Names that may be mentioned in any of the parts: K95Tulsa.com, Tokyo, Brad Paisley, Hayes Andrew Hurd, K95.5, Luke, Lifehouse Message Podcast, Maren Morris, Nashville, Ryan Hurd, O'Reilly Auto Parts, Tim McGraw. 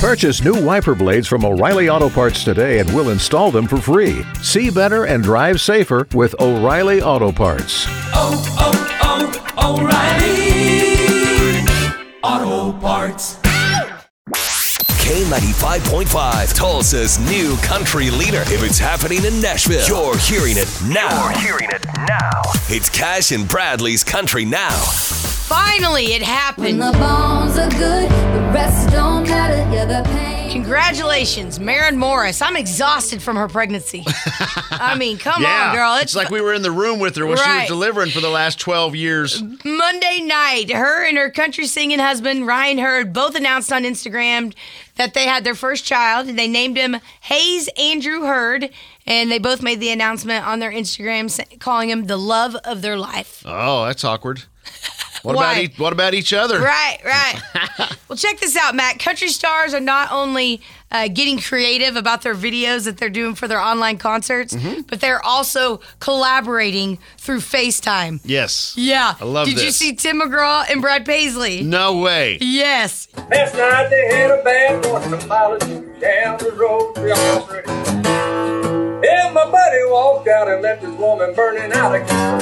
Purchase new wiper blades from O'Reilly Auto Parts today and we'll install them for free. See better and drive safer with O'Reilly Auto Parts. Oh, oh, oh, O'Reilly Auto Parts. K95.5, Tulsa's new country leader. If it's happening in Nashville, you're hearing it now. It's Cash and Bradley's Country Now. Finally, it happened. When the bones are good, the rest don't matter. You're the pain. Congratulations, Maren Morris. I'm exhausted from her pregnancy. I mean, come on, girl. It's like we were in the room with her when she was delivering for the last 12 years. Monday night, her and her country singing husband, Ryan Hurd, both announced on Instagram that they had their first child. They named him Hayes Andrew Hurd. And they both made the announcement on their Instagram, calling him the love of their life. Oh, that's awkward. What about each other? Right. Well, check this out, Matt. Country stars are not only getting creative about their videos that they're doing for their online concerts, but they're also collaborating through FaceTime. Yes. Yeah. I love Did you see Tim McGraw and Brad Paisley? No way. Yes. Last night they had a bad morning pilot down the road. Yeah, my buddy walked out and left his woman burning out of control.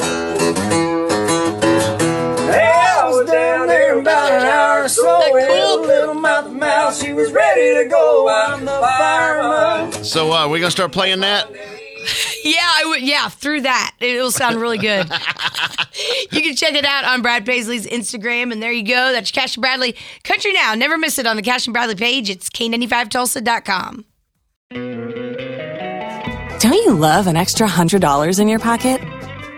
I was down there about an hour or so. Cool little mouth. She was ready to go. I'm the fireman. So, we gonna start playing that? Yeah, I would. Yeah, through that, it'll sound really good. You can check it out on Brad Paisley's Instagram, and there you go. That's Cash and Bradley Country Now. Never miss it on the Cash and Bradley page. It's K95Tulsa.com. Don't you love an extra $100 in your pocket?